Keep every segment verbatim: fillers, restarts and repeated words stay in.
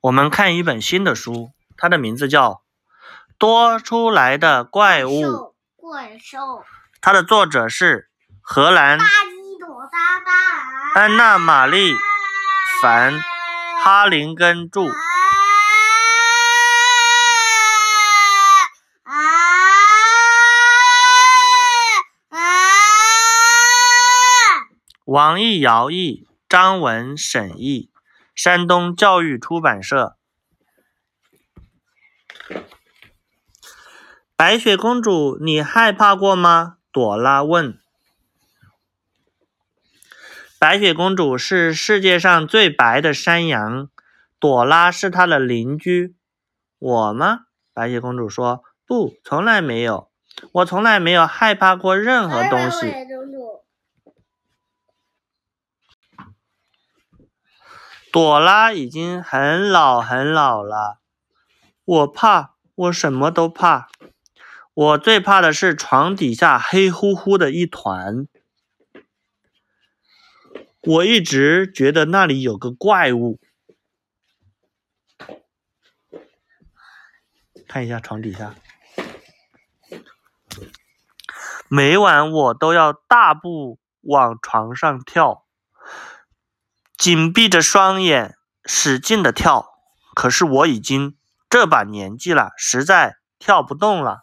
我们看一本新的书，它的名字叫《多出来的怪物》。怪兽。它的作者是荷兰安娜玛丽凡哈林根著。王逸尧译，张文审译，山东教育出版社。白雪公主，你害怕过吗？朵拉问。白雪公主是世界上最白的山羊，朵拉是她的邻居。我吗？白雪公主说，不，从来没有，我从来没有害怕过任何东西。朵拉已经很老很老了，我怕，我什么都怕，我最怕的是床底下黑乎乎的一团。我一直觉得那里有个怪物。看一下床底下。每晚我都要大步往床上跳。紧闭着双眼，使劲地跳，可是我已经这把年纪了，实在跳不动了。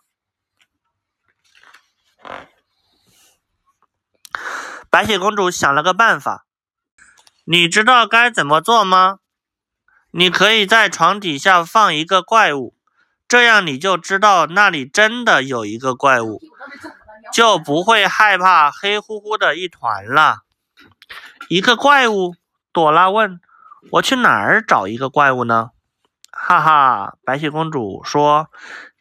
白雪公主想了个办法，你知道该怎么做吗？你可以在床底下放一个怪物，这样你就知道那里真的有一个怪物，就不会害怕黑乎乎的一团了。一个怪物？朵拉问，我去哪儿找一个怪物呢？哈哈，白雪公主说，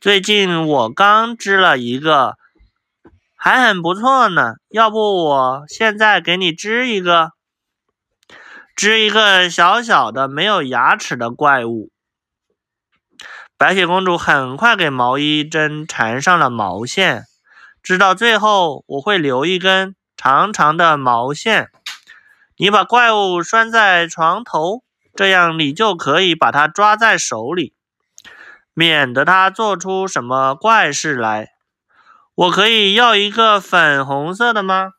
最近我刚织了一个，还很不错呢，要不我现在给你织一个，织一个小小的没有牙齿的怪物。白雪公主很快给毛衣针缠上了毛线，直到最后我会留一根长长的毛线。你把怪物拴在床头，这样你就可以把它抓在手里，免得它做出什么怪事来。我可以要一个粉红色的吗？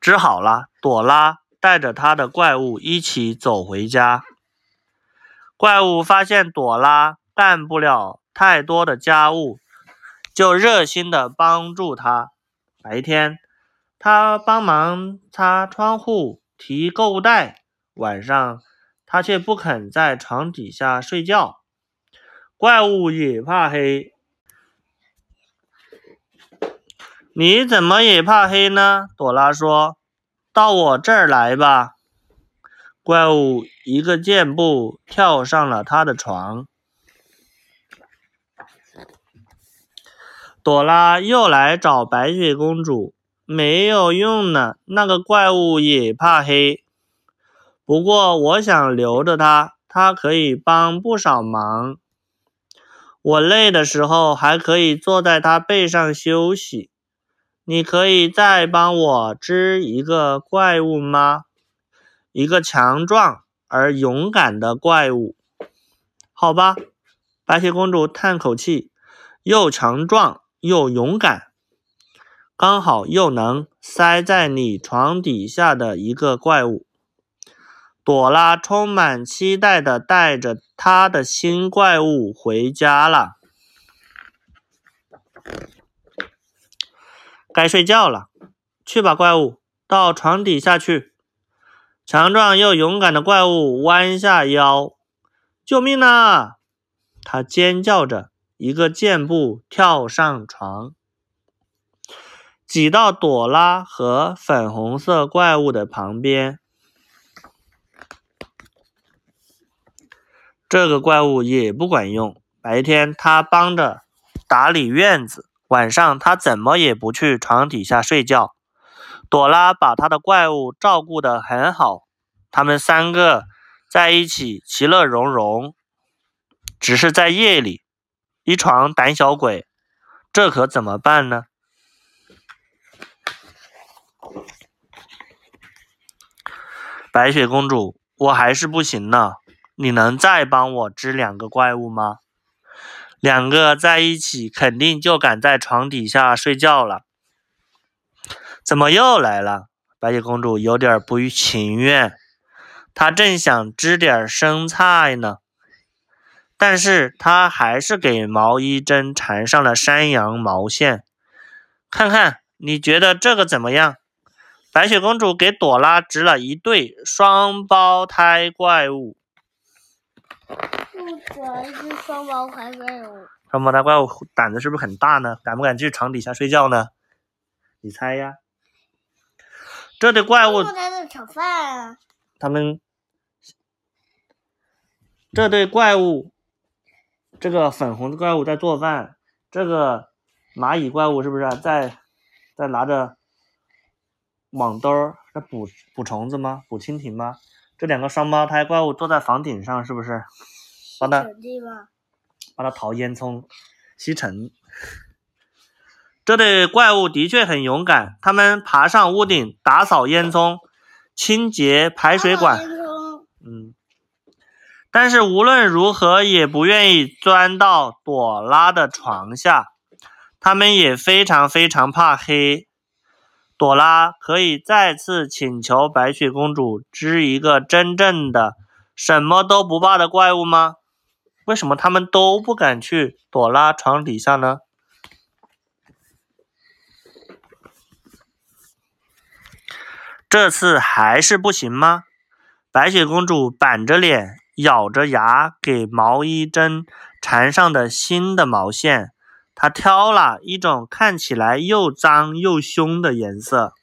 织好了，朵拉带着她的怪物一起走回家。怪物发现朵拉干不了太多的家务，就热心地帮助她。白天，他帮忙擦窗户、提购物袋；晚上，他却不肯在床底下睡觉。怪物也怕黑，你怎么也怕黑呢？朵拉说：“到我这儿来吧。”怪物一个箭步跳上了他的床。朵拉又来找白雪公主，没有用呢，那个怪物也怕黑。不过我想留着它，它可以帮不少忙。我累的时候还可以坐在它背上休息。你可以再帮我织一个怪物吗？一个强壮而勇敢的怪物。好吧，白雪公主叹口气，又强壮又勇敢，刚好又能塞在你床底下的一个怪物。朵拉充满期待地带着她的新怪物回家了。该睡觉了，去吧，怪物，到床底下去。强壮又勇敢的怪物弯下腰，救命啊！他尖叫着。一个箭步跳上床，挤到朵拉和粉红色怪物的旁边。这个怪物也不管用，白天他帮着打理院子，晚上他怎么也不去床底下睡觉。朵拉把他的怪物照顾得很好，他们三个在一起其乐融融，只是在夜里。一床胆小鬼，这可怎么办呢？白雪公主，我还是不行呢，你能再帮我织两个怪物吗？两个在一起肯定就敢在床底下睡觉了。怎么又来了？白雪公主有点不情愿，她正想织点生菜呢，但是她还是给毛衣针缠上了山羊毛线。看看，你觉得这个怎么样？白雪公主给朵拉织了一对双胞胎怪物。不是双胞胎怪物。双胞胎怪物胆子是不是很大呢？敢不敢去床底下睡觉呢？你猜呀。这对怪物炒饭啊。他们这对怪物，这个粉红的怪物在做饭，这个蚂蚁怪物是不是在在拿着网兜在捕捕虫子吗？捕蜻蜓吗？这两个双胞胎怪物坐在房顶上，是不是帮他帮他逃烟囱吸尘？这对怪物的确很勇敢，他们爬上屋顶打扫烟囱，清洁排水管。嗯，但是无论如何也不愿意钻到朵拉的床下，他们也非常非常怕黑。朵拉可以再次请求白雪公主织一个真正的什么都不怕的怪物吗？为什么他们都不敢去朵拉床底下呢？这次还是不行吗？白雪公主板着脸咬着牙给毛衣针缠上的新的毛线，她挑了一种看起来又脏又凶的颜色。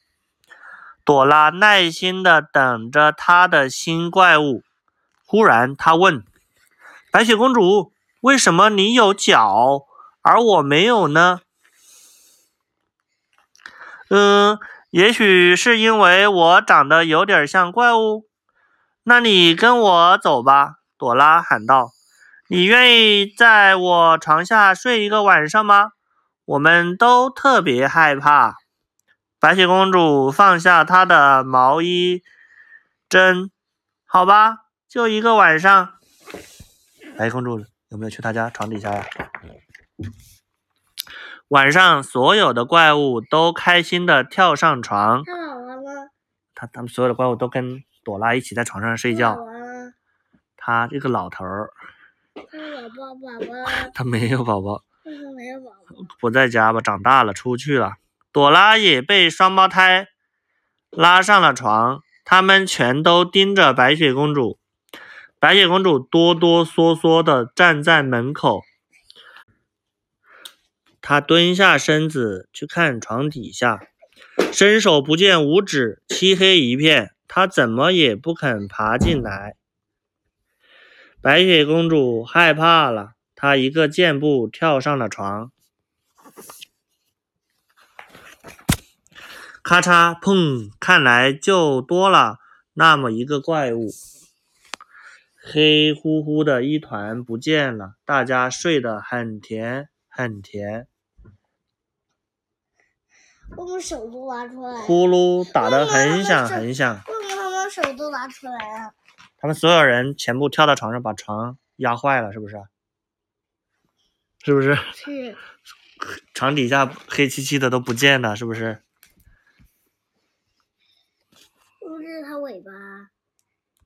朵拉耐心地等着她的新怪物。忽然她问，白雪公主，为什么你有脚而我没有呢？嗯，也许是因为我长得有点像怪物。那你跟我走吧，朵拉喊道，你愿意在我床下睡一个晚上吗？我们都特别害怕。白雪公主放下她的毛衣针，好吧，就一个晚上。白雪公主有没有去她家床底下呀？晚上所有的怪物都开心的跳上床。她好玩吗？她他们所有的怪物都跟朵拉一起在床上睡觉。他这个老头儿，他有宝宝吗？他没有宝宝。为什么没有宝宝？不在家吧，长大了，出去了。朵拉也被双胞胎拉上了床，他们全都盯着白雪公主。白雪公主哆哆嗦嗦的站在门口，她蹲下身子去看床底下，伸手不见五指，漆黑一片。她怎么也不肯爬进来。白雪公主害怕了，她一个箭步跳上了床。咔嚓砰，看来就多了那么一个怪物。黑乎乎的一团不见了，大家睡得很甜很甜。我们手都拿出来，呼噜打得很响很响。我给他们手都拿出来了。他们所有人全部跳到床上，把床压坏了，是不是？是不是？是。床底下黑漆漆的都不见了，是不是？是不是它尾巴？